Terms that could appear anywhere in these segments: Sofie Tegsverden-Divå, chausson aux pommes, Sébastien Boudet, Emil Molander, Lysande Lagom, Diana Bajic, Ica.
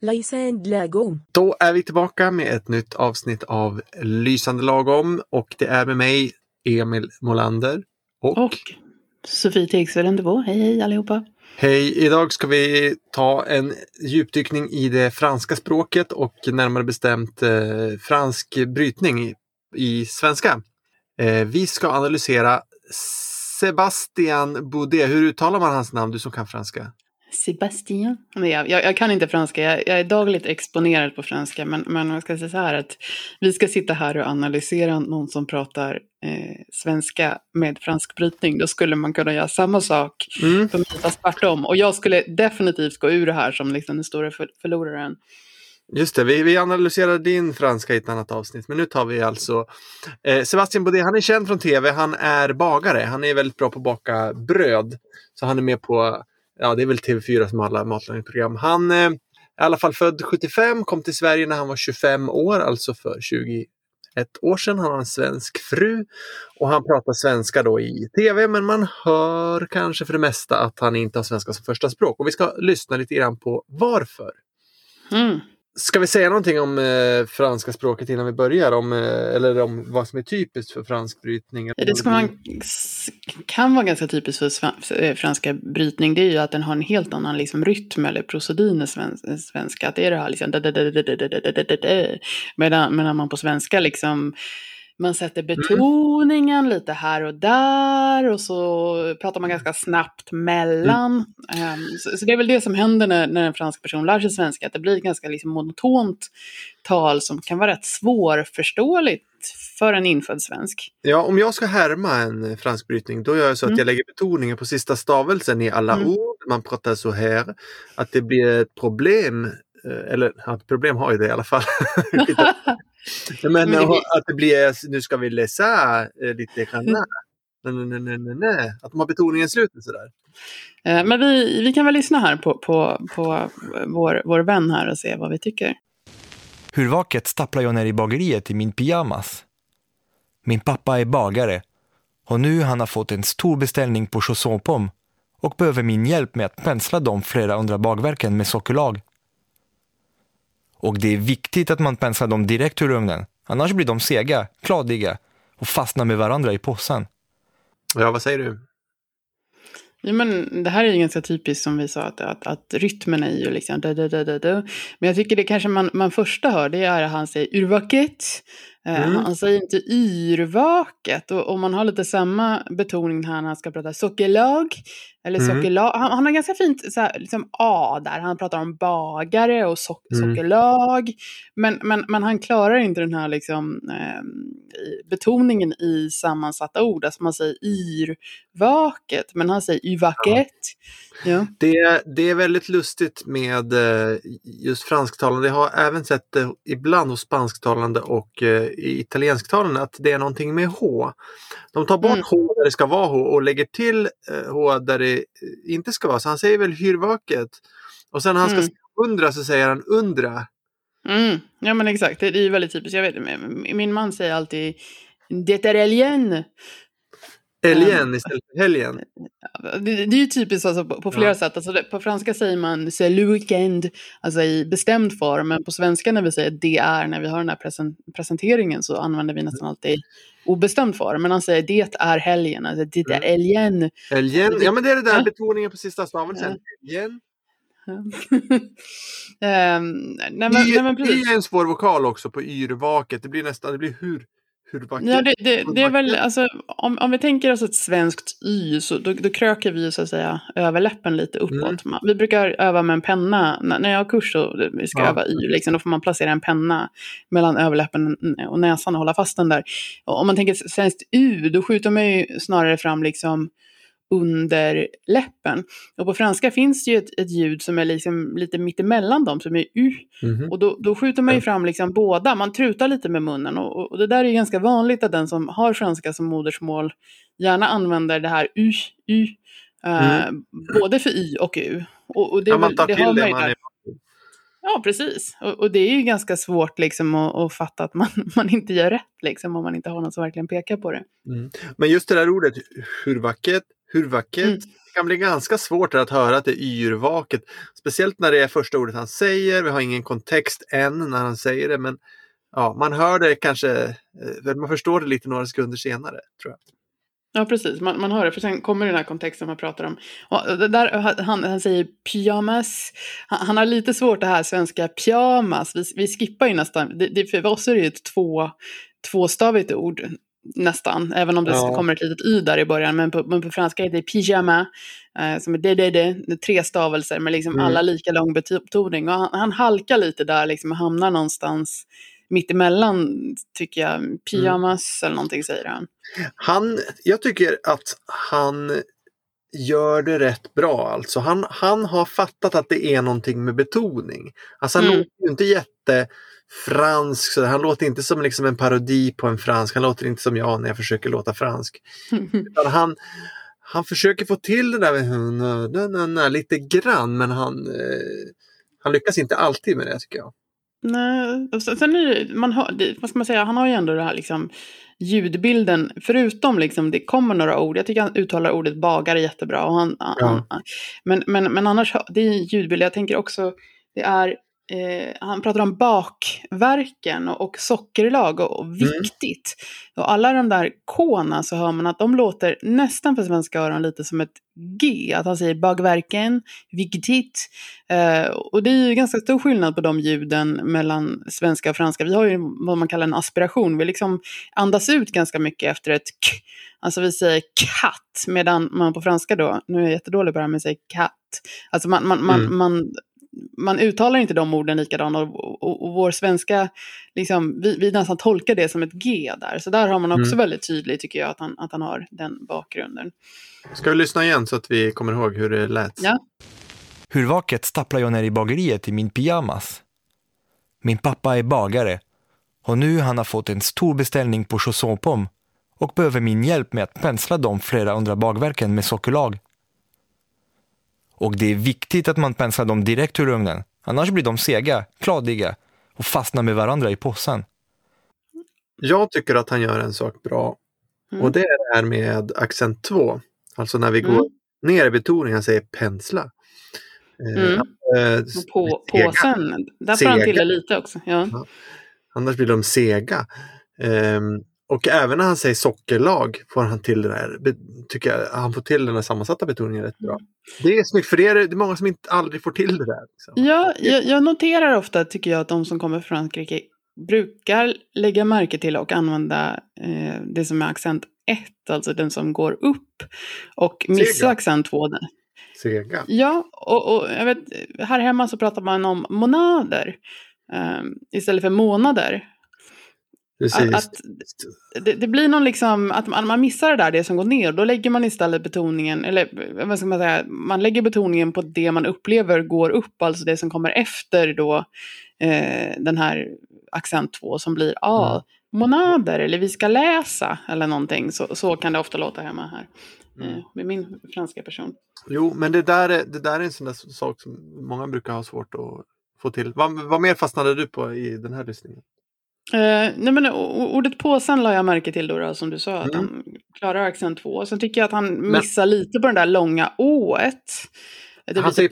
Lysande Lagom. Då är vi tillbaka med ett nytt avsnitt av Lysande Lagom. Och det är med mig, Emil Molander. Och Sofie Tegsverden-Divå. Hej, hej allihopa. Hej, idag ska vi ta en djupdykning i det franska språket och närmare bestämt fransk brytning i svenska. Vi ska analysera Sébastien Boudet. Hur uttalar man hans namn, du som kan franska? Sébastien. Nej, jag kan inte franska. Jag är dagligt exponerad på franska. Men jag ska säga så här att vi ska sitta här och analysera någon som pratar svenska med fransk brytning. Då skulle man kunna göra samma sak för mig, fast tvärtom. Och jag skulle definitivt gå ur det här som liksom den stora förloraren. Just det, vi analyserar din franska i ett annat avsnitt. Men nu tar vi alltså Sébastien Boudet, han är känd från tv. Han är bagare. Han är väldigt bra på att baka bröd. Så han är med på... Ja, det är väl TV4 som alla matlagningsprogram. Han är i alla fall född 75, kom till Sverige när han var 25 år, alltså för 21 år sedan. Han har en svensk fru och han pratar svenska då i tv, men man hör kanske för det mesta att han inte har svenska som första språk. Och vi ska lyssna lite grann på varför. Ska vi säga någonting om franska språket innan vi börjar? Eller om vad som är typiskt för fransk brytning? Det som kan vara ganska typiskt för franska brytning, det är ju att den har en helt annan liksom rytm eller prosodin i svenska. Att det är det här liksom... Medan man på svenska liksom... Man sätter betoningen lite här och där och så pratar man ganska snabbt mellan. Så det är väl det som händer när en fransk person lär sig svenska. Att det blir ett ganska liksom monotont tal som kan vara rätt svårförståeligt för en infödd svensk. Ja, om jag ska härma en fransk brytning, då gör jag så att jag lägger betoningen på sista stavelsen i alla ord. Man pratar så här att det blir ett problem. Eller att problem har ju det i alla fall. Men att det blir, nu ska vi läsa lite grann. Nej. Att de har betoningen slutet sådär. Men vi kan väl lyssna här på vår vän här och se vad vi tycker. Hur vaket stapplar jag ner i bageriet i min pyjamas. Min pappa är bagare. Och nu han har fått en stor beställning på chausson aux pommes. Och behöver min hjälp med att pensla de flera hundra bagverken med sockerlag. Och det är viktigt att man penslar dem direkt ur ugnen. Annars blir de sega, kladiga och fastnar med varandra i påsen. Ja, vad säger du? Ja, men det här är ju ganska typiskt som vi sa att rytmen är ju liksom... Men jag tycker det kanske man första hör, det är att han säger urvaket. Han säger inte yrvaket. Och man har lite samma betoning här när han ska prata sockerlag. Eller sockerlag. Han har ganska fint så här, liksom A där. Han pratar om bagare och sockerlag. Men han klarar inte den här liksom, betoningen i sammansatta ord. Alltså man säger yrvaket. Men han säger yrvaket. Ja. Det är väldigt lustigt med just fransktalande. Jag har även sett det ibland hos spansktalande och i italiensktalande att det är någonting med H. De tar bort H där det ska vara H och lägger till H där det inte ska vara. Så han säger väl hyrvaket. Och sen när han ska säga undra så säger han undra. Ja men exakt, det är ju väldigt typiskt. Jag vet, min man säger alltid det är alien. Helgen istället för helgen. Det är ju typiskt alltså på flera sätt. Alltså på franska säger man c'est le weekend, alltså i bestämd form. Men på svenska när vi säger det är, när vi har den här presenteringen så använder vi nästan alltid obestämd form. Men han säger det är helgen, alltså det är helgen. Helgen, ja men det är det där betoningen på sista staven sen. Helgen. Nej, men precis. Det är en svår vokal också på yrvaket. Det blir nästan, det blir hur. Ja, det är väl, alltså, om vi tänker oss ett svenskt y så då kröker vi så att säga överläppen lite uppåt. Vi brukar öva med en penna, när jag har kurs så vi ska öva y liksom, då får man placera en penna mellan överläppen och näsan och hålla fast den där. Och om man tänker svenskt u då skjuter man ju snarare fram liksom under läppen. Och på franska finns det ju ett ljud som är liksom lite mittemellan dem som är U. Och då skjuter man ju fram liksom båda. Man trutar lite med munnen. Och det där är ju ganska vanligt att den som har franska som modersmål gärna använder det här U. Både för Y och U. Och det, ja, man tar det till har det man är. Ja, precis. Och det är ju ganska svårt liksom, att fatta att man inte gör rätt liksom, om man inte har något som verkligen pekar på det. Men just det där ordet hur vackert Hur vackert. Mm. Det kan bli ganska svårt att höra att det är yrvaket. Speciellt när det är första ordet han säger. Vi har ingen kontext än när han säger det. Men ja, man hör det kanske. Man förstår det lite några sekunder senare, tror jag. Ja, precis. Man hör det. För sen kommer den här kontexten man pratar om. Och där, han säger pyjamas. Han har lite svårt det här svenska pyjamas. Vi skippar ju nästan. För oss är det ju ett tvåstavigt ord. Nästan, även om det kommer ett litet y där i början, men på franska heter det pyjama, som är det tre stavelser med liksom alla lika lång betoning, och han halkar lite där liksom och hamnar någonstans mitt emellan, tycker jag, pyjamas eller någonting säger han. Jag tycker att han gör det rätt bra, alltså han har fattat att det är någonting med betoning, alltså han låter ju inte jättefransk, så han låter inte som liksom en parodi på en fransk, han låter inte som jag när jag försöker låta fransk, utan han försöker få till det där med lite grann, men han lyckas inte alltid med det, tycker jag. Nej, och sen är det, man hör, vad ska man säga, han har ju ändå det här liksom ljudbilden, förutom liksom det kommer några ord, jag tycker han uttalar ordet bagare jättebra, och men annars, det är ljudbilden. Jag tänker också, det är han pratar om bakverken och sockerlag och viktigt, och alla de där kåna, så hör man att de låter nästan för svenska öron lite som ett g, att han säger bakverken, viktigt, och det är ju ganska stor skillnad på de ljuden mellan svenska och franska. Vi har ju vad man kallar en aspiration, vi liksom andas ut ganska mycket efter ett k, alltså vi säger katt, medan man på franska då, nu är jag jättedålig på det här, men säger katt, alltså man uttalar inte de orden likadant, och vår svenska liksom, vi nästan tolkar det som ett G där, så där har man också väldigt tydligt, tycker jag, att han har den bakgrunden. Ska vi lyssna igen så att vi kommer ihåg hur det lät? Ja. Hur vaket stapplar jag ner i bageriet i min pyjamas. Min pappa är bagare, och nu han har fått en stor beställning på chausson aux pommes och behöver min hjälp med att pensla de flera hundra bagverken med sockerlag. Och det är viktigt att man penslar dem direkt ur ugnen. Annars blir de sega, kladiga och fastnar med varandra i påsen. Jag tycker att han gör en sak bra. Och det är det här med accent 2. Alltså när vi går ner i betoningen, han säger pensla. Påsen, där får han till det lite också. Ja. Annars blir de sega. Och även när han säger sockerlag får han till det där, tycker jag, han får till den här sammansatta betoningen rätt bra. Det är snyggt, för det är många som inte aldrig får till det där. Liksom. Ja, jag noterar ofta, tycker jag, att de som kommer från Frankrike brukar lägga märke till och använda det som är accent 1, alltså den som går upp, och missa accent 2. Sega. Ja, och jag vet, här hemma så pratar man om månader istället för månader. Att det blir någon liksom, att man missar det där, det som går ner, då lägger man istället betoningen, eller vad ska man säga, man lägger betoningen på det man upplever går upp, alltså det som kommer efter då den här accent 2 som blir månader, eller vi ska läsa eller någonting, så kan det ofta låta hemma här med min franska person. Jo, men det där är en sån där sak som många brukar ha svårt att få till. Vad mer fastnade du på i den här lyssningen? Nej, men ordet påsen la jag märke till då, som du sa, att han klarar accent 2. Sen tycker jag att han missar lite på den där långa ået. Han säger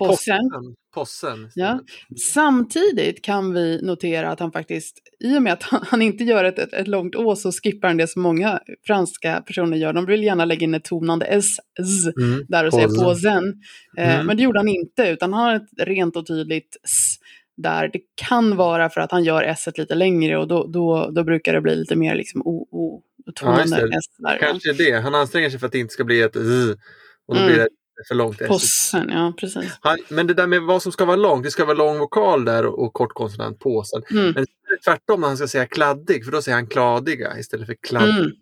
possen. Ja. Samtidigt kan vi notera att han faktiskt, i och med att han inte gör ett långt å, så skippar han det som många franska personer gör. De vill gärna lägga in ett tonande s där och säga påsen. Men det gjorde han inte, utan han har ett rent och tydligt s. Där det kan vara för att han gör s lite längre, och då brukar det bli lite mer liksom o tonande s där. Kanske det. Han anstränger sig för att det inte ska bli ett z, och då blir det för långt s. Påsen, ja, precis. Men det där med vad som ska vara långt, det ska vara lång vokal där och kort konsonant, påsen. Men tvärtom när han ska säga kladdig, för då säger han kladiga istället för kladdiga.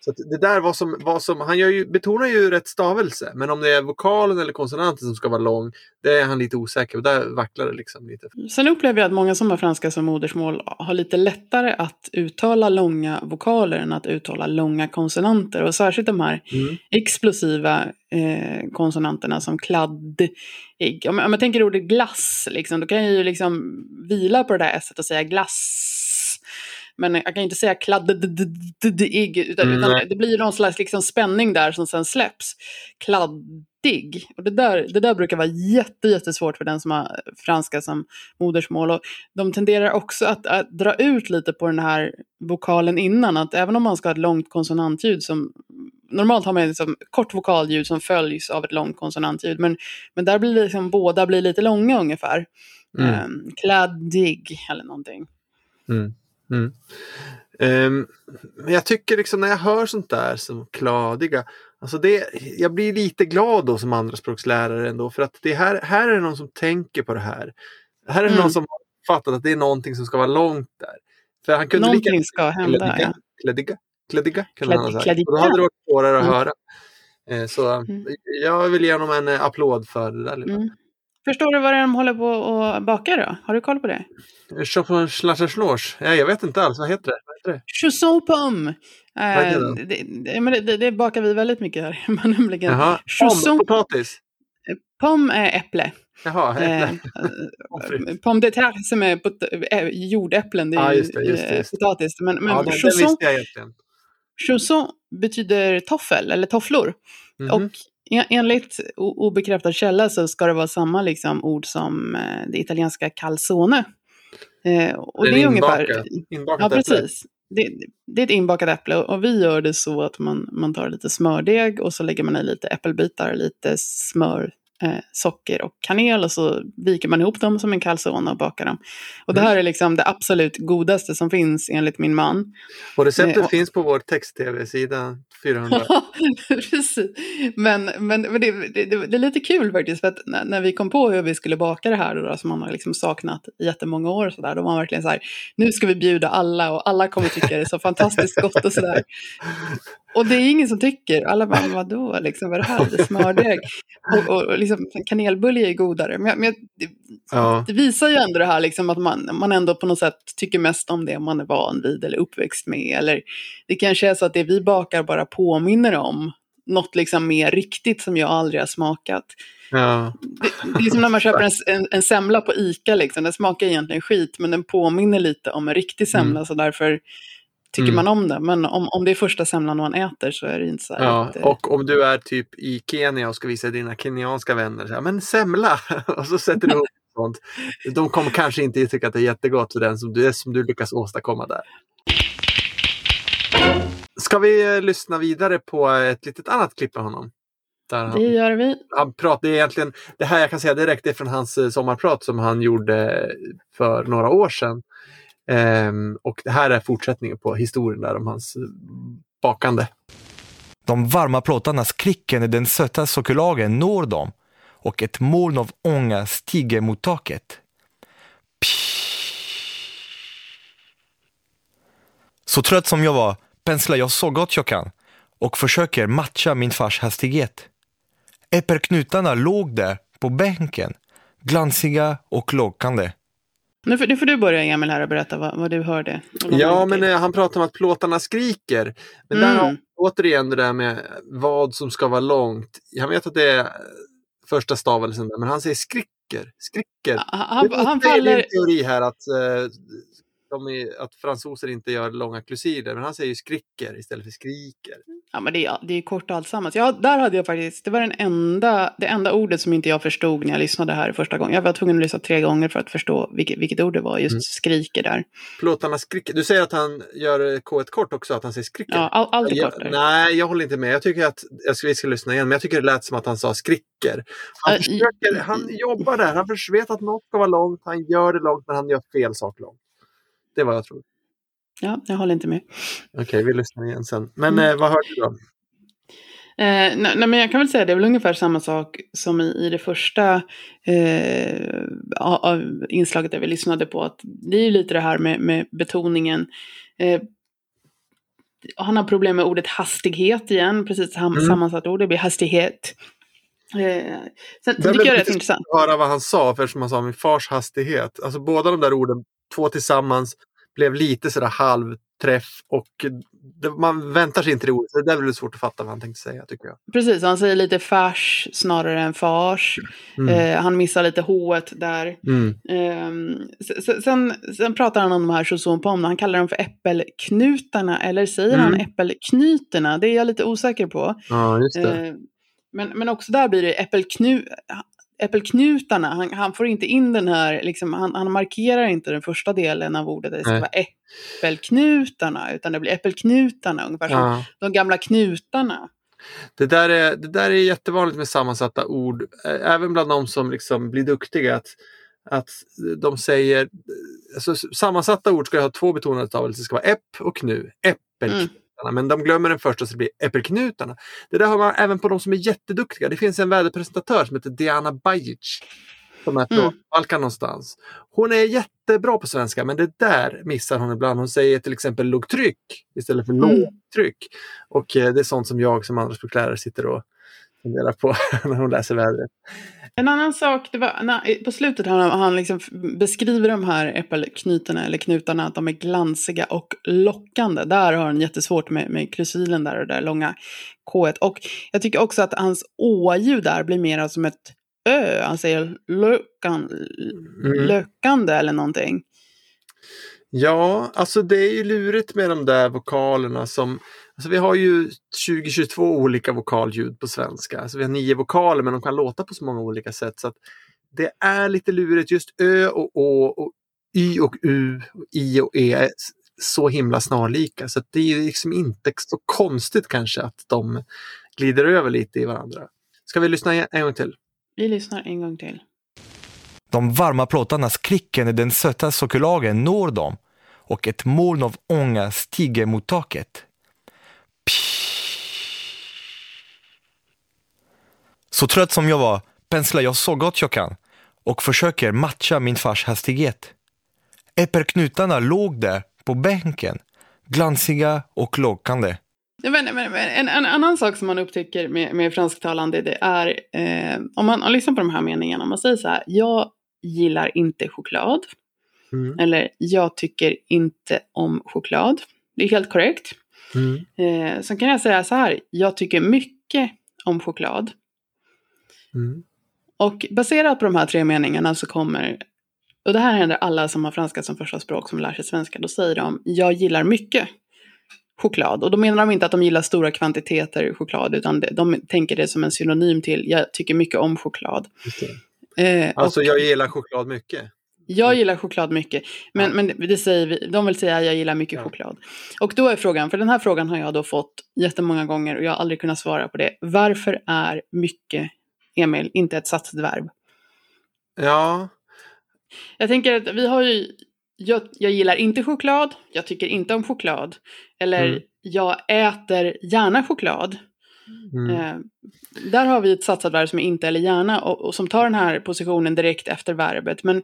Så det där var som han betonar ju rätt stavelse, men om det är vokalen eller konsonanten som ska vara lång, det är han lite osäker, och där vacklar det liksom lite. Sen upplever jag att många som har franska som modersmål har lite lättare att uttala långa vokaler än att uttala långa konsonanter, och särskilt de här explosiva konsonanterna som kladdig. Om jag tänker ordet glass liksom, då kan jag ju liksom vila på det där s och säga glass. Men jag kan inte säga kladdig, utan det blir någon slags liksom spänning där som sen släpps. Kladdig. Och det där brukar vara jättesvårt för den som har franska som modersmål. Och de tenderar också att dra ut lite på den här vokalen innan. Att även om man ska ha ett långt konsonantljud som... Normalt har man liksom kort vokalljud som följs av ett långt konsonantljud. Men där blir liksom båda blir lite långa ungefär. Kladdig eller någonting. Men jag tycker liksom när jag hör sånt där som kladiga, alltså jag blir lite glad då som andraspråkslärare ändå, för att det här är någon som tänker på det här. Här är någon som har fattat att det är någonting som ska vara långt där. För han kunde någonting lika, ska hända, kladiga, ja. Kladiga kunde han ha sagt. Och då hade det varit svårare att höra. Så jag vill ge honom en applåd för det där lilla. Förstår du vad det är de håller på och bakar då? Har du koll på det? Jag vet inte alls. Vad heter det? Chausson aux pommes. Det bakar vi väldigt mycket här. Chausson... Potatis? Pomme är äpple. Jaha, äpple. Pomme de terre som är jordäpplen. Det är just det. Potatis. Men det chausson... Chausson betyder toffel eller tofflor. Och enligt obekräftad källa så ska det vara samma liksom ord som det italienska calzone. Och det är ungefär... Inbakat, ja, precis. Det är ett inbakat äpple, och vi gör det så att man tar lite smördeg och så lägger man i lite äppelbitar, lite smör, socker och kanel, och så viker man ihop dem som en calzone och bakar dem. Och det här är liksom det absolut godaste som finns enligt min man. Och receptet finns på vår text-tv-sida 400. Precis. Men det är lite kul faktiskt, för att när vi kom på hur vi skulle baka det här då, som man har liksom saknat i jättemånga år så där, då var man verkligen så här: nu ska vi bjuda alla och alla kommer tycka det är så fantastiskt gott och sådär. Och det är ingen som tycker. Alla bara, vadå? Liksom, vad är det här? Det är smördeg. Och liksom, kanelbulje är godare. Men det visar ju ändå det här liksom, att man ändå på något sätt tycker mest om det man är van vid eller uppväxt med. Eller det kanske är så att det vi bakar bara påminner om något liksom mer riktigt som jag aldrig har smakat. Ja. Det är som när man köper en semla på Ica. Liksom. Den smakar egentligen skit, men den påminner lite om en riktig semla. Så därför... tycker man om det, men om det är första semlan man äter så är det inte så här. Ja, och om du är typ i Kenya och ska visa dina kenyanska vänner så här, men semla, och så sätter du ihop sånt. De kommer kanske inte tycka att det är jättegott för den som du lyckas åstadkomma där. Ska vi lyssna vidare på ett litet annat klipp av honom? Det gör vi. Han pratar egentligen, det här jag kan säga direkt är från hans sommarprat som han gjorde för några år sedan. Och det här är fortsättningen på historien där om hans bakande. De varma plåtarnas klicken i den söta sockerlagen når dem, och ett moln av ånga stiger mot taket. Så trött som jag var penslar jag så gott jag kan och försöker matcha min fars hastighet. Äppelknutarna låg där på bänken, glansiga och lockande. Nu får du börja, Emil, här och berätta vad du hörde. Han pratar om att plåtarna skriker. Men där återigen det där med vad som ska vara långt. Jag vet att det är första stavelsen där, men han säger skricker. Han faller... Det är en teori här att fransoser inte gör långa klusider, men han säger ju skricker istället för skriker. Ja, men det är kort alltsammans. Ja, där hade jag faktiskt, det var det enda ordet som inte jag förstod när jag lyssnade här första gången. Jag var tvungen att lyssna 3 gånger för att förstå vilket ord det var, just skriker där. Plåtarna skriker. Du säger att han gör K1 kort också, att han säger skricker. Ja, alltid kort. Nej, jag håller inte med. Jag tycker att vi ska lyssna igen, men jag tycker det lät som att han sa skricker. Han jobbar där, han vet att något ska vara långt, han gör det långt, men han gör fel sak långt. Det var jag tror. Ja, jag håller inte med. Okej, vi lyssnar igen sen. Men vad hörde du då? Men jag kan väl säga det är väl ungefär samma sak som i det första av inslaget där vi lyssnade på. Att det är ju lite det här med betoningen. Han har problem med ordet hastighet igen. Precis sammansatt ord. Det blir hastighet. Sen tycker jag det är intressant. Jag vill höra vad han sa, för som han sa min fars hastighet. Alltså båda de där orden, två tillsammans blev lite sådär halvträff och det, man väntar sig inte det ordet. Det är väl svårt att fatta vad han tänkte säga, tycker jag. Precis, han säger lite färs snarare än fars. Mm. Han missar lite h-et där. Mm. Sen pratar han om de här chausson aux pommes. Han kallar dem för äppelknutarna, eller säger han äppelknyterna? Det är jag lite osäker på. Ja, just det. Men också där blir det äppelknutarna, han får inte in den här, liksom, han markerar inte den första delen av ordet, det ska vara äppelknutarna, utan det blir äppelknutarna, ungefär som de gamla knutarna. Det där är jättevanligt med sammansatta ord, även bland de som liksom blir duktiga, att de säger, alltså, sammansatta ord ska ha två betonade stavelser, det ska vara äpp och knu, äppelknutarna. Men de glömmer den första, så det blir äppelknutarna. Det där har man även på de som är jätteduktiga. Det finns en väderpresentatör som heter Diana Bajic som är på Balkan någonstans. Hon är jättebra på svenska, men det där missar hon ibland. Hon säger till exempel lågtryck istället för lågtryck. Och det är sånt som jag som andra språklärare sitter och funderar på när hon läser vädret. En annan sak, det var, på slutet han liksom beskriver de här äppelknytarna eller knutarna, att de är glansiga och lockande. Där har han jättesvårt med krusilen där och det där långa k-et. Och jag tycker också att hans å-ljud där blir mer som ett ö. Han säger lökande eller någonting. Ja, alltså det är ju lurigt med de där vokalerna som... Alltså vi har ju 20-22 olika vokalljud på svenska. Alltså vi har 9 vokaler, men de kan låta på så många olika sätt. Så att det är lite lurigt. Just ö och å och y och u och i och e är så himla snarlika. Så att det är liksom inte så konstigt kanske att de glider över lite i varandra. Ska vi lyssna en gång till? Vi lyssnar en gång till. De varma plåtarnas klicken i den söta sockerlagen når dem och ett moln av ånga stiger mot taket. Så trött som jag var penslar jag så gott jag kan och försöker matcha min fars hastighet. Äppelknutarna låg där på bänken, glansiga och lockande. En annan sak som man upptäcker med fransktalande, det är om man lyssnar på de här meningarna, om man säger så här: jag gillar inte choklad, eller jag tycker inte om choklad. Det är helt korrekt. Sen kan jag säga så här: jag tycker mycket om choklad. Och baserat på de här 3 meningarna så kommer, och det här händer alla som har franska som första språk som lär sig svenska, då säger de: jag gillar mycket choklad. Och då menar de inte att de gillar stora kvantiteter choklad, utan de tänker det som en synonym till jag tycker mycket om choklad. Alltså jag gillar choklad mycket. Jag gillar choklad mycket, men det säger vi, de vill säga jag gillar mycket choklad. Och då är frågan, för den här frågan har jag då fått jättemånga gånger och jag har aldrig kunnat svara på det. Varför är mycket, Emil, inte ett satsverb? Ja. Jag tänker att vi har ju, jag gillar inte choklad, jag tycker inte om choklad. Eller jag äter gärna choklad. Där har vi ett satsat verb som är inte eller gärna och som tar den här positionen direkt efter verbet, men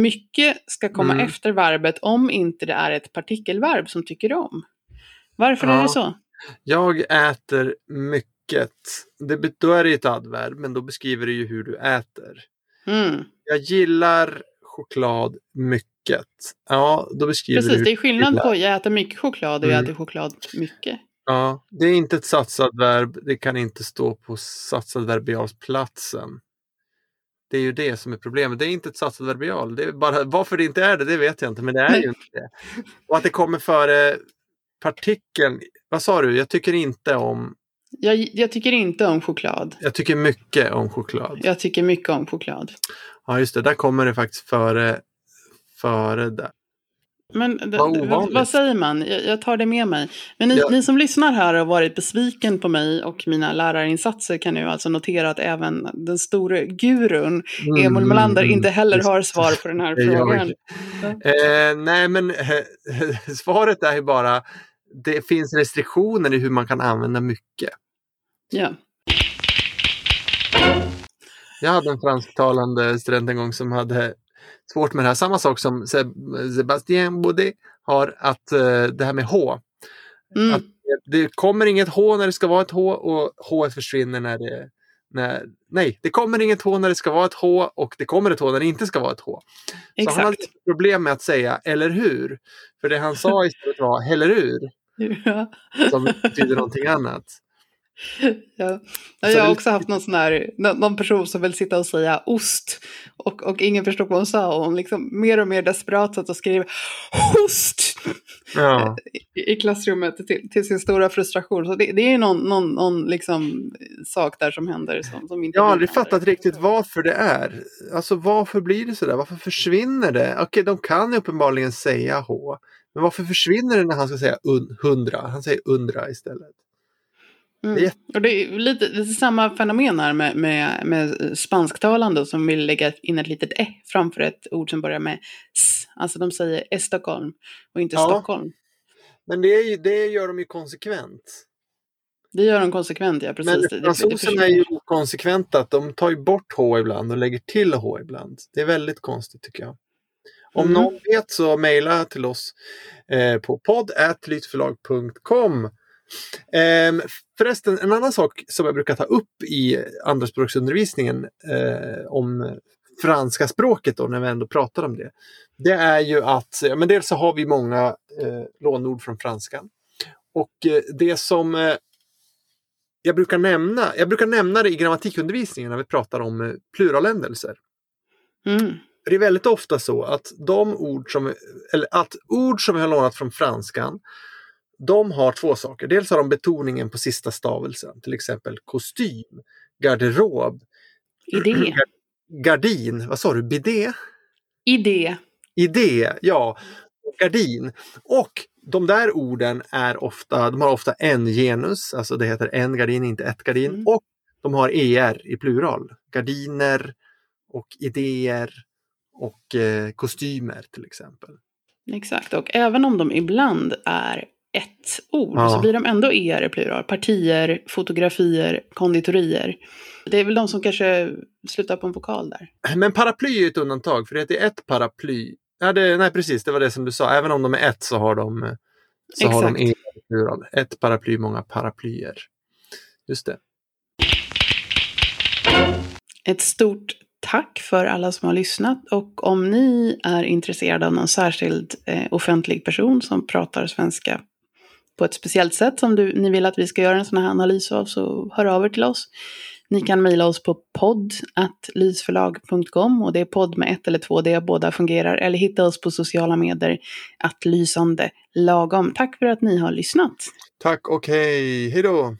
mycket ska komma efter verbet om inte det är ett partikelverb som tycker om. Varför är det så? Jag äter mycket, då är det ett adverb, men då beskriver det ju hur du äter. Jag gillar choklad mycket. Ja, då beskriver du. Precis, det är skillnad på jag äter mycket choklad och jag äter choklad mycket. Ja, det är inte ett satsat verb. Det kan inte stå på satsat verbialsplatsen. Det är ju det som är problemet. Det är inte ett satsat verbial. Det är bara, varför det inte är det vet jag inte. Men det är ju inte det. Och att det kommer före partikeln. Vad sa du? Jag tycker inte om... Jag tycker inte om choklad. Jag tycker mycket om choklad. Jag tycker mycket om choklad. Ja, just det. Där kommer det faktiskt före där. Men vad säger man? Jag tar det med mig. Men ni som lyssnar här har varit besviken på mig och mina lärarinsatser kan nu alltså notera att även den stora gurun Emil Molander inte heller har svar på den här frågan. Nej, men svaret är ju bara det finns restriktioner i hur man kan använda mycket. Ja. Jag hade en fransktalande student en gång som hade svårt med det här. Samma sak som Sébastien Boudet har, att det här med H. Att det kommer inget H när det ska vara ett H och H försvinner när det, Nej, det kommer inget H när det ska vara ett H och det kommer ett H när det inte ska vara ett H. Exakt. Så han hade ett problem med att säga eller hur, för det han sa istället var heller hur, ja, som betyder någonting annat. Ja. Jag har också haft någon sån här, någon person som vill sitta och säga ost och ingen förstod vad hon sa och hon liksom mer och mer desperat satt och skrev ost, ja, i klassrummet till sin stora frustration. Så det är ju någon liksom sak där som händer som inte. Jag har aldrig fattat riktigt varför det är. Alltså varför blir det sådär? Varför försvinner det? Okej, de kan ju uppenbarligen säga H, men varför försvinner det när han ska säga 100? Han säger 100 istället. Mm. Och det är lite samma fenomen här med spansktalande som vill lägga in ett litet e framför ett ord som börjar med s. Alltså de säger Stockholm och inte, ja, Stockholm. Men det gör de ju konsekvent. Det gör de konsekvent, ja, precis. Men fransoserna är ju konsekvent att de tar ju bort h ibland och lägger till h ibland. Det är väldigt konstigt tycker jag. Om någon vet så mejla till oss på podd@lytförlag.com. Förresten, en annan sak som jag brukar ta upp i andraspråksundervisningen om franska språket då, när vi ändå pratar om det, det är ju att, men dels så har vi många lånord från franskan och det som jag brukar nämna det i grammatikundervisningen när vi pratar om pluraländelser. Det är väldigt ofta så att ord som jag har lånat från franskan, de har två saker. Dels har de betoningen på sista stavelsen. Till exempel kostym, garderob, idé, gardin. Vad sa du? Bidé? Idé, ja. Gardin. Och de där orden har ofta en genus. Alltså det heter en gardin, inte ett gardin. Mm. Och de har er i plural. Gardiner och idéer och kostymer till exempel. Exakt. Och även om de ibland är ett ord, ja, så blir de ändå er i plural. Partier, fotografier, konditorier. Det är väl de som kanske slutar på en vokal där. Men paraply är ett undantag, för det heter ett paraply. Ja, nej, precis, det var det som du sa. Även om de är ett så har de, så har de er i plural. Ett paraply, många paraplyer. Just det. Ett stort tack för alla som har lyssnat, och om ni är intresserade av någon särskild offentlig person som pratar svenska på ett speciellt sätt som ni vill att vi ska göra en sån här analys av, så hör över till oss. Ni kan mejla oss på podd@lysförlag.com, och det är podd med 1 eller 2 det båda fungerar, eller hitta oss på sociala medier @lysande lagom. Tack för att ni har lyssnat. Tack och hej då!